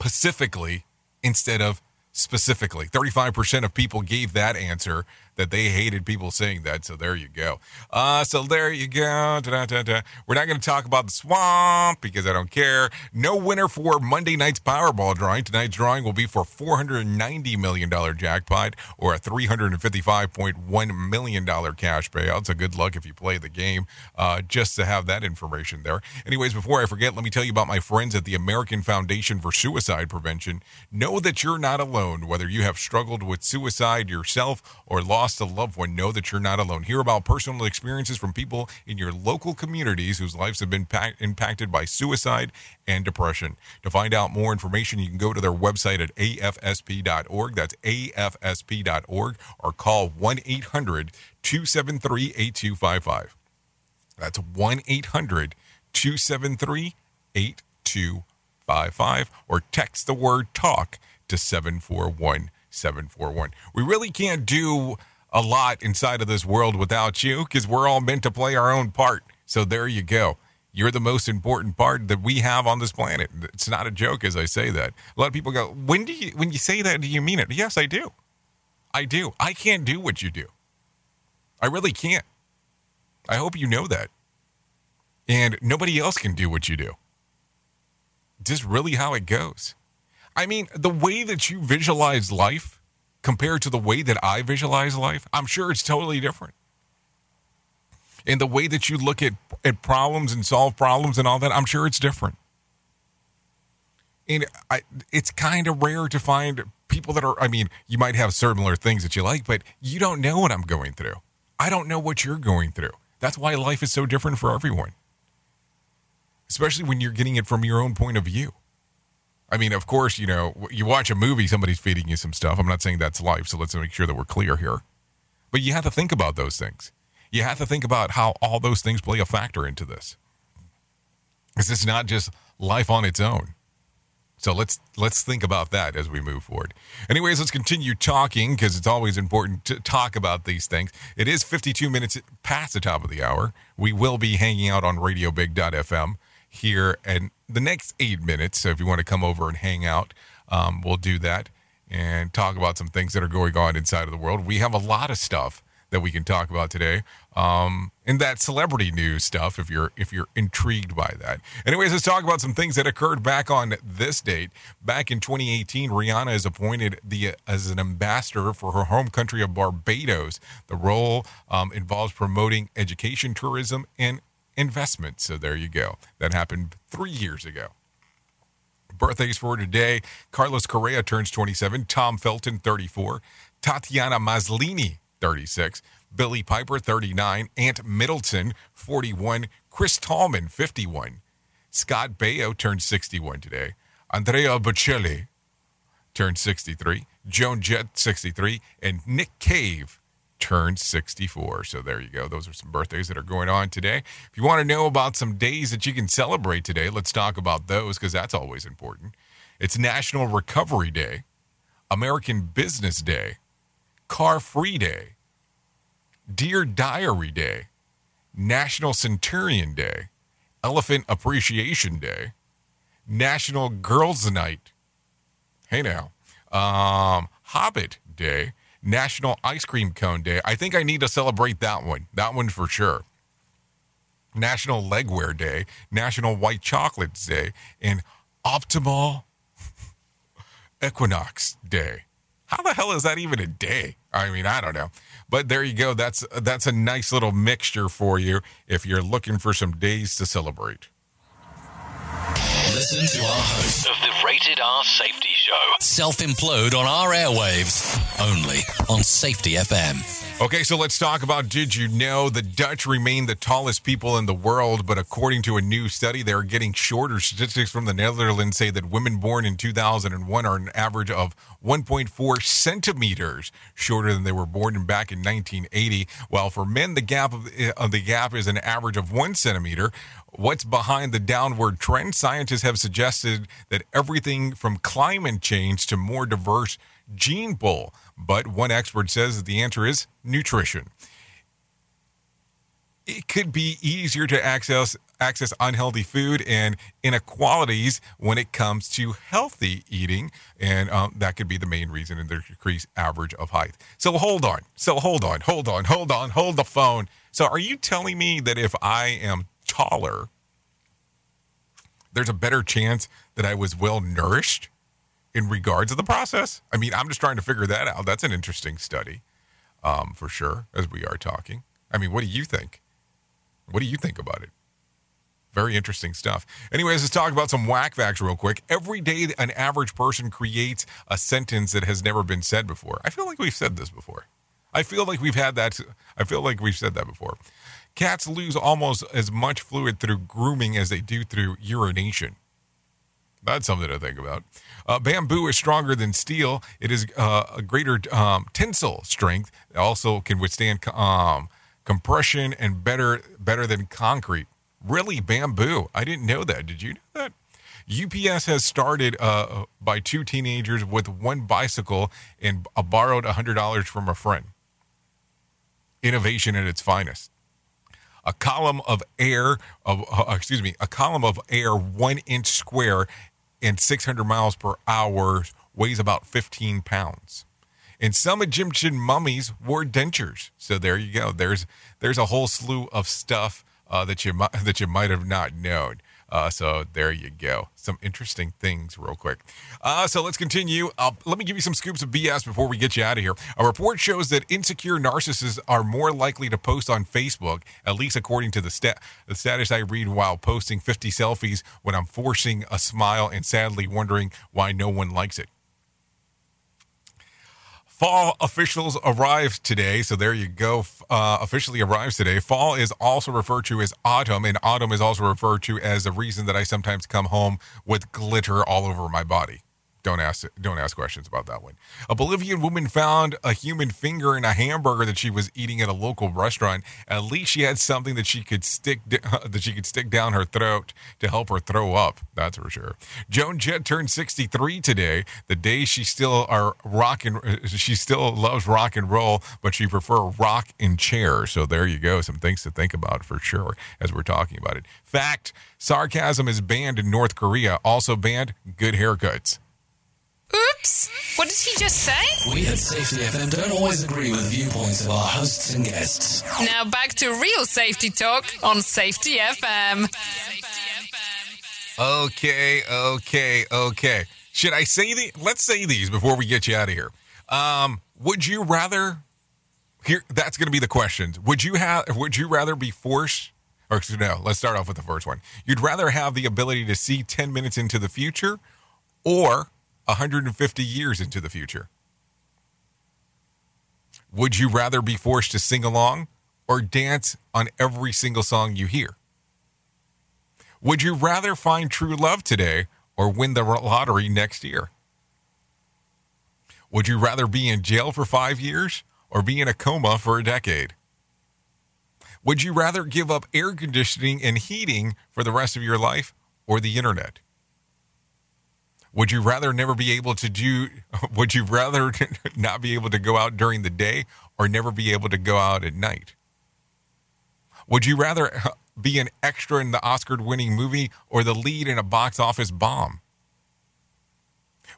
specifically instead of specifically. thirty-five percent of people gave that answer. that they hated people saying that. So there you go. Uh, so there you go. Da-da-da-da. We're not going to talk about the swamp because I don't care. No winner for Monday night's Powerball drawing. Tonight's drawing will be for four hundred ninety million dollars jackpot or a three hundred fifty-five point one million dollars cash payout. So good luck if you play the game, uh, just to have that information there. Anyways, before I forget, let me tell you about my friends at the American Foundation for Suicide Prevention. Know that you're not alone. Whether you have struggled with suicide yourself or lost a loved one, know that you're not alone. Hear about personal experiences from people in your local communities whose lives have been pac- impacted by suicide and depression. To find out more information, you can go to their website at A F S P dot org. That's A F S P dot org, or call one eight hundred two seven three eight two five five. That's one eight hundred two seven three eight two five five, or text the word TALK to seven four one seven four one. We really can't do a lot inside of this world without you, because we're all meant to play our own part. So there you go. You're the most important part that we have on this planet. It's not a joke as I say that. A lot of people go, when do you, when you say that, do you mean it? Yes, I do. I do. I can't do what you do. I really can't. I hope you know that. And nobody else can do what you do. Just really how it goes. I mean, the way that you visualize life compared to the way that I visualize life, I'm sure it's totally different. And the way that you look at, at problems and solve problems and all that, I'm sure it's different. And I, it's kind of rare to find people that are, I mean, you might have similar things that you like, but you don't know what I'm going through. I don't know what you're going through. That's why life is so different for everyone, especially when you're getting it from your own point of view. I mean, of course, you know, you watch a movie, somebody's feeding you some stuff. I'm not saying that's life, so let's make sure that we're clear here. But you have to think about those things. You have to think about how all those things play a factor into this. Because it's not just life on its own. So let's let's think about that as we move forward. Anyways, let's continue talking because it's always important to talk about these things. It is fifty-two minutes past the top of the hour. We will be hanging out on radio big dot f m here in the next eight minutes. So if you want to come over and hang out, um, we'll do that and talk about some things that are going on inside of the world. We have a lot of stuff that we can talk about today, um, and that celebrity news stuff, if you're if you're intrigued by that. Anyways, let's talk about some things that occurred back on this date. Back in twenty eighteen, Rihanna is appointed the as an ambassador for her home country of Barbados. The role um, involves promoting education, tourism, and investment. So there you go. That happened three years ago. Birthdays for today: Carlos Correa turns twenty-seven, Tom Felton thirty-four, Tatiana Maslany thirty-six, Billy Piper thirty-nine, Ant Middleton forty-one, Chris Tallman fifty-one, Scott Baio turned sixty-one today, Andrea Bocelli turned sixty-three, Joan Jett sixty-three, and Nick Cave turned sixty-four. So there you go. Those are some birthdays that are going on today. If you want to know about some days that you can celebrate today, let's talk about those because that's always important. It's National Recovery Day, American Business Day, Car Free Day, Dear Diary Day, National Centurion Day, Elephant Appreciation Day, National Girls Night, hey now, um, Hobbit Day, National Ice Cream Cone Day. I think I need to celebrate that one, that one for sure. National Legwear Day, National White Chocolates Day, and Optimal Equinox Day. How the hell is that even a day? I mean, I don't know. But there you go. That's that's a nice little mixture for you if you're looking for some days to celebrate. Listen to our host of the Rated R Safety Show self-implode on our airwaves only on Safety F M. Okay, so let's talk about, did you know the Dutch remain the tallest people in the world, but according to a new study, they're getting shorter. Statistics from the Netherlands say that women born in two thousand one are an average of one point four centimeters shorter than they were born in back in nineteen eighty, while for men, the gap of, of the gap is an average of one centimeter. What's behind the downward trend? Scientists have suggested that everything from climate change to more diverse gene pool. But one expert says that the answer is nutrition. it could be easier to access access unhealthy food and inequalities when it comes to healthy eating. And um, that could be the main reason in their decreased average of height. So hold on. So hold on, hold on, hold on, hold the phone. So are you telling me that if I am taller, there's a better chance that I was well nourished in regards to the process? I mean, I'm just trying to figure that out. That's an interesting study um, for sure, as we are talking. I mean, what do you think? What do you think about it? Very interesting stuff. Anyways, let's talk about some whack facts real quick. Every day, an average person creates a sentence that has never been said before. I feel like we've said this before. I feel like we've had that. I feel like we've said that before. Cats lose almost as much fluid through grooming as they do through urination. That's something to think about. Uh, bamboo is stronger than steel. It is uh, a greater um, tensile strength. It also can withstand um, compression and better better than concrete. Really, bamboo? I didn't know that. Did you know that? U P S has started uh, by two teenagers with one bicycle and uh, borrowed one hundred dollars from a friend. Innovation at its finest. A column of air, of uh, excuse me, a column of air one inch square and six hundred miles per hour weighs about fifteen pounds. And some Egyptian mummies wore dentures. So there you go. There's there's a whole slew of stuff uh, that you that you might have not known. Uh, so there you go. Some interesting things real quick. Uh, so let's continue. Uh, let me give you some scoops of B S before we get you out of here. A report shows that insecure narcissists are more likely to post on Facebook, at least according to the, stat- the status I read while posting fifty selfies when I'm forcing a smile and sadly wondering why no one likes it. Fall officials arrived today, so there you go, uh, officially arrives today. Fall is also referred to as autumn, and autumn is also referred to as the reason that I sometimes come home with glitter all over my body. Don't ask don't ask questions about that one. A Bolivian woman found a human finger in a hamburger that she was eating at a local restaurant. At least she had something that she could stick that she could stick down her throat to help her throw up. That's for sure. Joan Jett turned sixty-three today. The day she still are rock and she still loves rock and roll, but she prefer rock and chair. So there you go. Some things to think about for sure as we're talking about it. Fact: sarcasm is banned in North Korea. Also banned good haircuts. Oops! What did he just say? We at Safety F M don't always agree with viewpoints of our hosts and guests. Now back to real safety talk on Safety F M. Okay, okay, okay. Should I say the? Let's say these before we get you out of here. Um, would you rather? Here, that's going to be the questions. Would you have? Would you rather be forced? Or no, let's start off with the first one. You'd rather have the ability to see ten minutes into the future, or one hundred fifty years into the future? Would you rather be forced to sing along or dance on every single song you hear? Would you rather find true love today or win the lottery next year? Would you rather be in jail for five years or be in a coma for a decade? Would you rather give up air conditioning and heating for the rest of your life or the internet? Would you rather never be able to do, would you rather not be able to go out during the day or never be able to go out at night? Would you rather be an extra in the Oscar-winning movie or the lead in a box office bomb?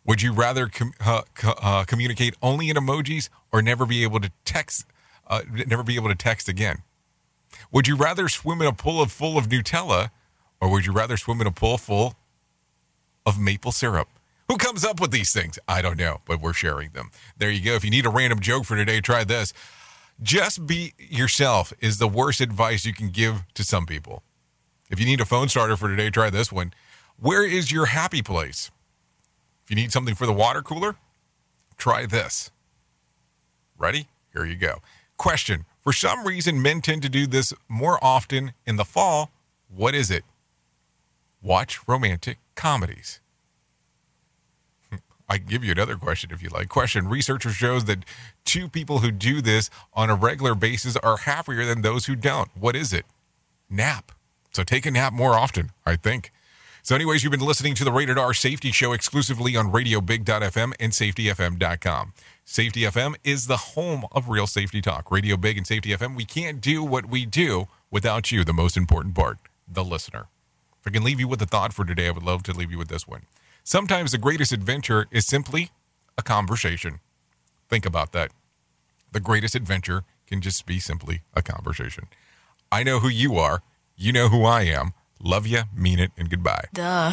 Would you rather com- uh, co- uh, communicate only in emojis or never be able to text, uh, never be able to text again? Would you rather swim in a pool of full of Nutella or would you rather swim in a pool full of maple syrup? Who comes up with these things? I don't know, but we're sharing them. There you go. If you need a random joke for today, try this. Just be yourself is the worst advice you can give to some people. If you need a phone starter for today, try this one. Where is your happy place? If you need something for the water cooler, try this. Ready? Here you go. Question. For some reason, men tend to do this more often in the fall. What is it? Watch romantic comedies. I can give you another question if you like. Question. Researchers shows that two people who do this on a regular basis are happier than those who don't. What is it? Nap. So take a nap more often, I think. So anyways, you've been listening to the Rated R Safety Show exclusively on radio big dot f m and safety f m dot com. Safety F M is the home of real safety talk. Radio Big and Safety F M, we can't do what we do without you, the most important part, the listener. If I can leave you with a thought for today, I would love to leave you with this one. Sometimes the greatest adventure is simply a conversation. Think about that. The greatest adventure can just be simply a conversation. I know who you are. You know who I am. Love you, mean it, and goodbye. Duh.